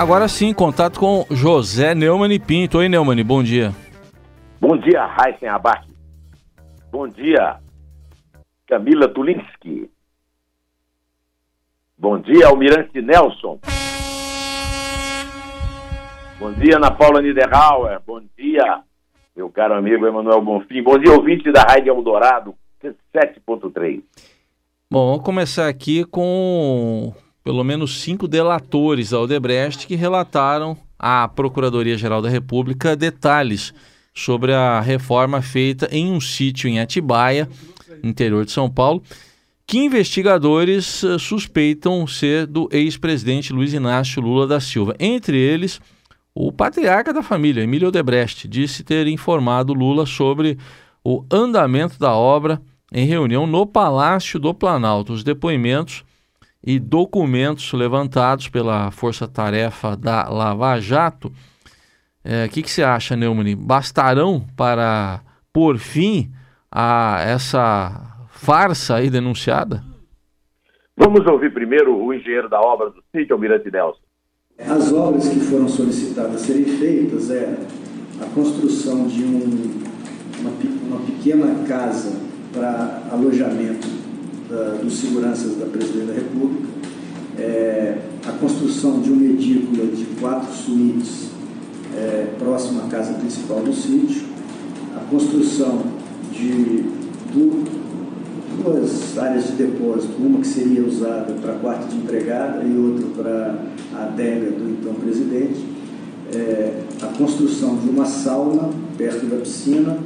Agora sim, contato com José Nêumanne Pinto. Oi, Nêumanne, bom dia. Bom dia, Heisenhabach. Bom dia, Camila Tulinski. Bom dia, Almirante Nelson. Bom dia, Ana Paula Niederauer. Bom dia, meu caro amigo Emanuel Bonfim. Bom dia, ouvinte da Rádio Eldorado, 7.3. Bom, vamos começar aqui com pelo menos 5 delatores da Odebrecht que relataram à Procuradoria-Geral da República detalhes sobre a reforma feita em um sítio em Atibaia, interior de São Paulo, que investigadores suspeitam ser do ex-presidente Luiz Inácio Lula da Silva. Entre eles, o patriarca da família, Emílio Odebrecht, disse ter informado Lula sobre o andamento da obra em reunião no Palácio do Planalto. Os depoimentos e documentos levantados pela Força-Tarefa da Lava Jato. O que você acha, Nêumanne? Bastarão para pôr fim a essa farsa aí denunciada? Vamos ouvir primeiro o engenheiro da obra do sítio, Almirante Nelson. As obras que foram solicitadas a serem feitas é a construção de uma pequena casa para alojamento dos seguranças da Presidente da República, a construção de uma edícula de 4 suítes próximo à casa principal do sítio, a construção de 2 áreas de depósito, uma que seria usada para quarto de empregada e outra para a adega do então presidente, a construção de uma sauna perto da piscina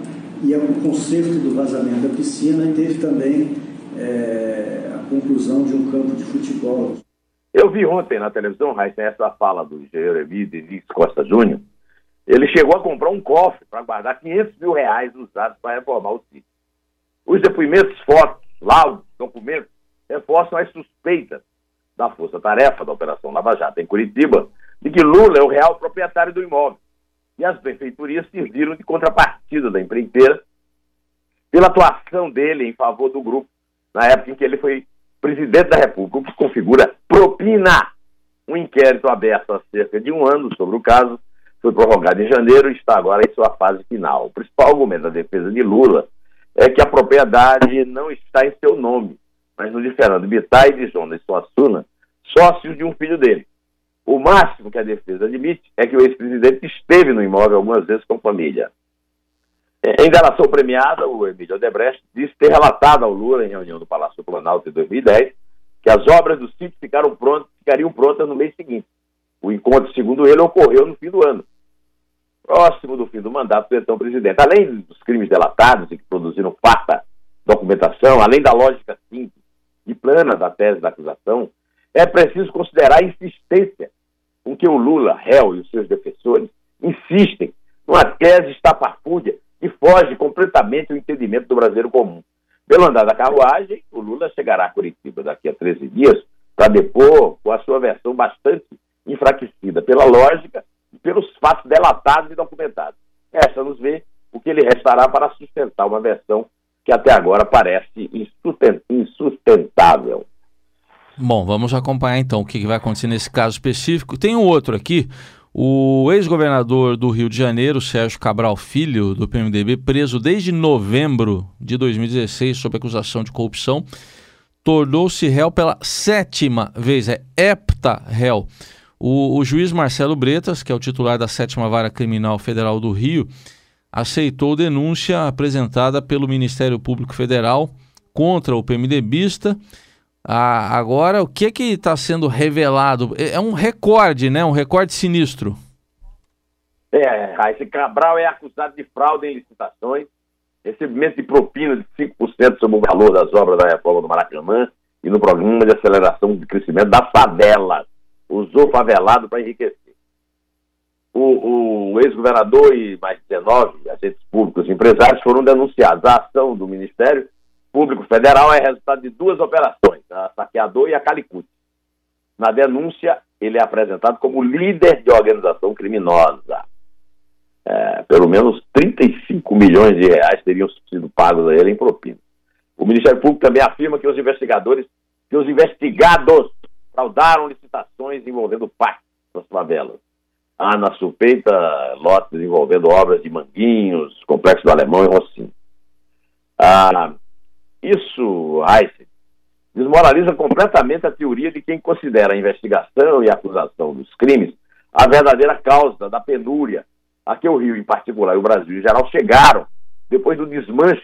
e o conserto do vazamento da piscina, e teve também a conclusão de um campo de futebol. Eu vi ontem na televisão, Raíssa, essa fala do Jeremias Costa Júnior. Ele chegou a comprar um cofre para guardar 500 mil reais usados para reformar o sítio. Os depoimentos, fotos, laudos, documentos reforçam as suspeitas da Força-Tarefa da Operação Lava Jato em Curitiba de que Lula é o real proprietário do imóvel. E as prefeituras serviram de contrapartida da empreiteira pela atuação dele em favor do grupo na época em que ele foi presidente da República, o que configura propina. Um inquérito aberto há cerca de 1 ano sobre o caso foi prorrogado em janeiro e está agora em sua fase final. O principal argumento da defesa de Lula é que a propriedade não está em seu nome, mas no de Fernando Bittar e de Jonas Suassuna, sócios de um filho dele. O máximo que a defesa admite é que o ex-presidente esteve no imóvel algumas vezes com a família. Em delação premiada, o Emílio Odebrecht disse ter relatado ao Lula, em reunião do Palácio do Planalto em 2010, que as obras do sítio ficariam prontas no mês seguinte. O encontro, segundo ele, ocorreu no fim do ano, próximo do fim do mandato do então presidente. Além dos crimes delatados e que produziram farta documentação, além da lógica simples e plana da tese da acusação, é preciso considerar a insistência com que o Lula, réu, e os seus defensores insistem numa tese estapafúrdia que foge completamente ao entendimento do brasileiro comum. Pelo andar da carruagem, o Lula chegará a Curitiba daqui a 13 dias para depor com a sua versão bastante enfraquecida pela lógica e pelos fatos delatados e documentados. Resta nos ver o que ele restará para sustentar uma versão que até agora parece insustentável. Bom, vamos acompanhar então o que vai acontecer nesse caso específico. Tem um outro aqui, o ex-governador do Rio de Janeiro, Sérgio Cabral Filho, do PMDB, preso desde novembro de 2016 sob acusação de corrupção, tornou-se réu pela 7ª vez, é hepta-réu. O juiz Marcelo Bretas, que é o titular da 7ª Vara Criminal Federal do Rio, aceitou denúncia apresentada pelo Ministério Público Federal contra o PMDBista. Agora, o que está sendo revelado? É um recorde, né? Um recorde sinistro. Esse Cabral é acusado de fraude em licitações, recebimento de propina de 5% sobre o valor das obras da reforma do Maracanã e no programa de aceleração de crescimento das favelas. Usou favelado para enriquecer. O ex-governador e mais 19 agentes públicos e empresários foram denunciados. A ação do Ministério Público Federal é resultado de 2 operações, a Saqueador e a Calicute. Na denúncia, ele é apresentado como líder de organização criminosa. Pelo menos 35 milhões de reais teriam sido pagos a ele em propina. O Ministério Público também afirma que os investigados fraudaram licitações envolvendo PAC, das favelas. Há na suspeita lotes envolvendo obras de Manguinhos, Complexo do Alemão e Rocinho. Isso, Heisenhabach, desmoraliza completamente a teoria de quem considera a investigação e a acusação dos crimes a verdadeira causa da penúria a que o Rio, em particular, e o Brasil em geral, chegaram depois do desmanche,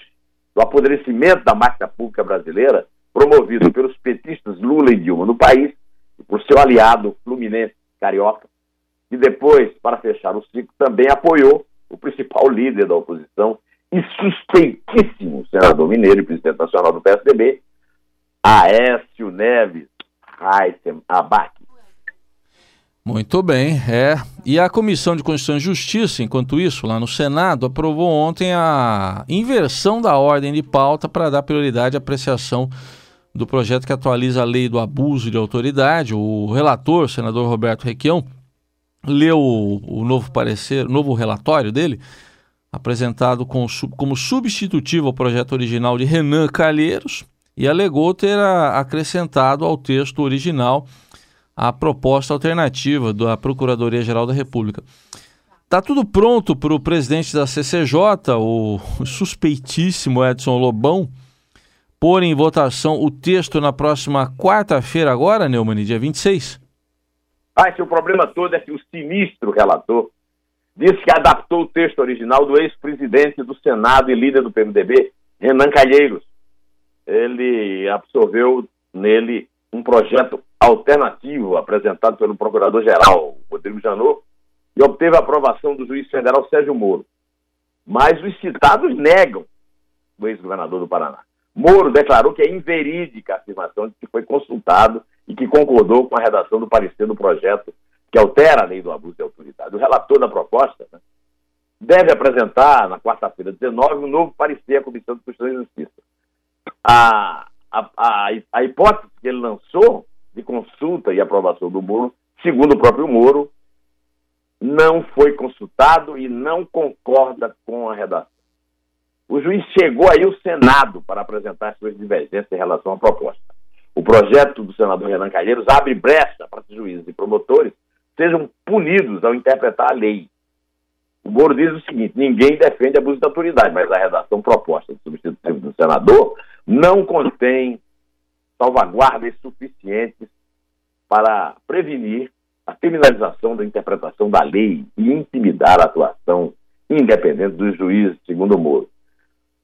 do apodrecimento da máquina pública brasileira promovido pelos petistas Lula e Dilma no país e por seu aliado fluminense, carioca, que depois, para fechar o ciclo, também apoiou o principal líder da oposição e suspeitíssimo senador mineiro e presidente nacional do PSDB, Aécio Neves Heisenhabach. Muito bem, E a Comissão de Constituição e Justiça, enquanto isso, lá no Senado, aprovou ontem a inversão da ordem de pauta para dar prioridade à apreciação do projeto que atualiza a lei do abuso de autoridade. O relator, o senador Roberto Requião, leu o novo parecer, o novo relatório dele, apresentado como substitutivo ao projeto original de Renan Calheiros, e alegou ter acrescentado ao texto original a proposta alternativa da Procuradoria-Geral da República. Está tudo pronto para o presidente da CCJ, o suspeitíssimo Edson Lobão, pôr em votação o texto na próxima quarta-feira agora, Nêumanne, dia 26? Esse o problema todo é que o sinistro relator disse que adaptou o texto original do ex-presidente do Senado e líder do PMDB, Renan Calheiros. Ele absorveu nele um projeto alternativo apresentado pelo procurador-geral, Rodrigo Janot, e obteve a aprovação do juiz federal Sérgio Moro. Mas os citados negam o ex-governador do Paraná. Moro declarou que é inverídica a afirmação de que foi consultado e que concordou com a redação do parecer do projeto que altera a lei do abuso de autoridade. O relator da proposta deve apresentar, na quarta-feira, 19, um novo parecer à Comissão de Constituição e Justiça. A hipótese que ele lançou de consulta e aprovação do Moro, segundo o próprio Moro, não foi consultado e não concorda com a redação. O juiz chegou aí ao Senado para apresentar suas divergências em relação à proposta. O projeto do senador Renan Calheiros abre brecha para que juízes e promotores sejam punidos ao interpretar a lei. O Moro diz o seguinte: ninguém defende abuso de autoridade, mas a redação proposta do substitutivo do senador não contém salvaguardas suficientes para prevenir a criminalização da interpretação da lei e intimidar a atuação independente dos juízes, segundo o Moro.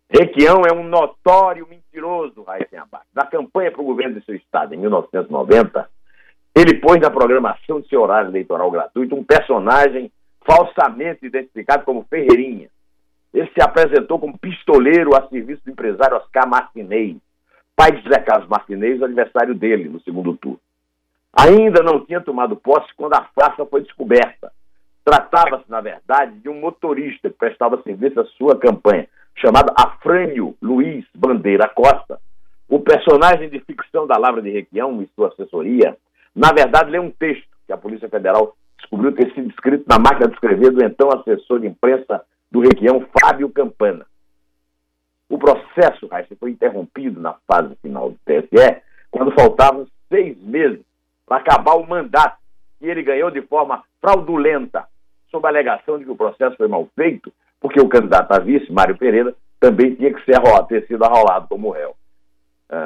Requião é um notório mentiroso, Heisenhabach. Na campanha para o governo de seu estado, em 1990, ele pôs na programação de seu horário eleitoral gratuito um personagem falsamente identificado como Ferreirinha. Ele se apresentou como pistoleiro a serviço do empresário Oscar Martinez, pai de Zé Carlos Martinez, adversário dele no segundo turno. Ainda não tinha tomado posse quando a farsa foi descoberta. Tratava-se, na verdade, de um motorista que prestava serviço à sua campanha, chamado Afrânio Luiz Bandeira Costa. O personagem de ficção da Lavra de Requião e sua assessoria, na verdade, leu um texto que a Polícia Federal descobriu ter sido escrito na máquina de escrever do então assessor de imprensa do Requião, Fábio Campana. O processo, Heisenhabach, foi interrompido na fase final do TSE, quando faltavam 6 meses para acabar o mandato que ele ganhou de forma fraudulenta, sob a alegação de que o processo foi mal feito, porque o candidato a vice, Mário Pereira, também tinha que ter sido arrolado como réu.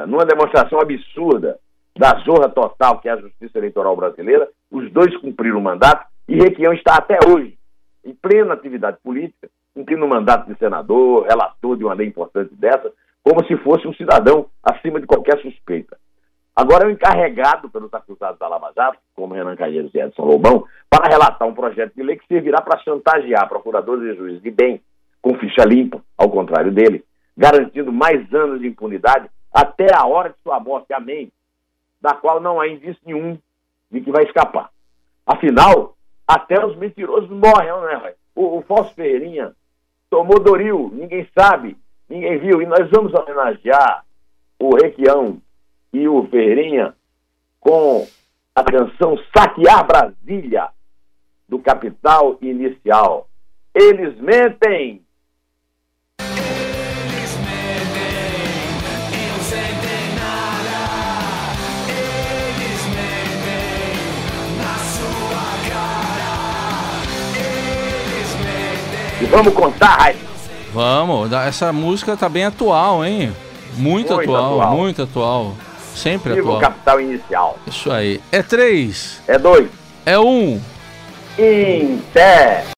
Numa demonstração absurda da zorra total que é a justiça eleitoral brasileira, os dois cumpriram o mandato e Requião está até hoje, em plena atividade política, cumprindo o mandato de senador, relator de uma lei importante dessa, como se fosse um cidadão acima de qualquer suspeita. Agora é o encarregado pelos acusados da Lava Jato, como Renan Calheiros e Edson Lobão, para relatar um projeto de lei que servirá para chantagear procuradores e juízes de bem, com ficha limpa, ao contrário dele, garantindo mais anos de impunidade até a hora de sua morte, amém, da qual não há indício nenhum de que vai escapar. Afinal, até os mentirosos morrem, né? O Fausto Ferreirinha tomou Doril, ninguém sabe, ninguém viu, e nós vamos homenagear o Requião e o Ferreirinha com a canção Saquear Brasília, do Capital Inicial. Eles mentem! Eles mentem na sua cara. E vamos contar, vamos, essa música tá bem atual, hein? Muito atual. Sempre viva atual. Capital Inicial. Isso aí. É 3. É 2. É 1. Em pé.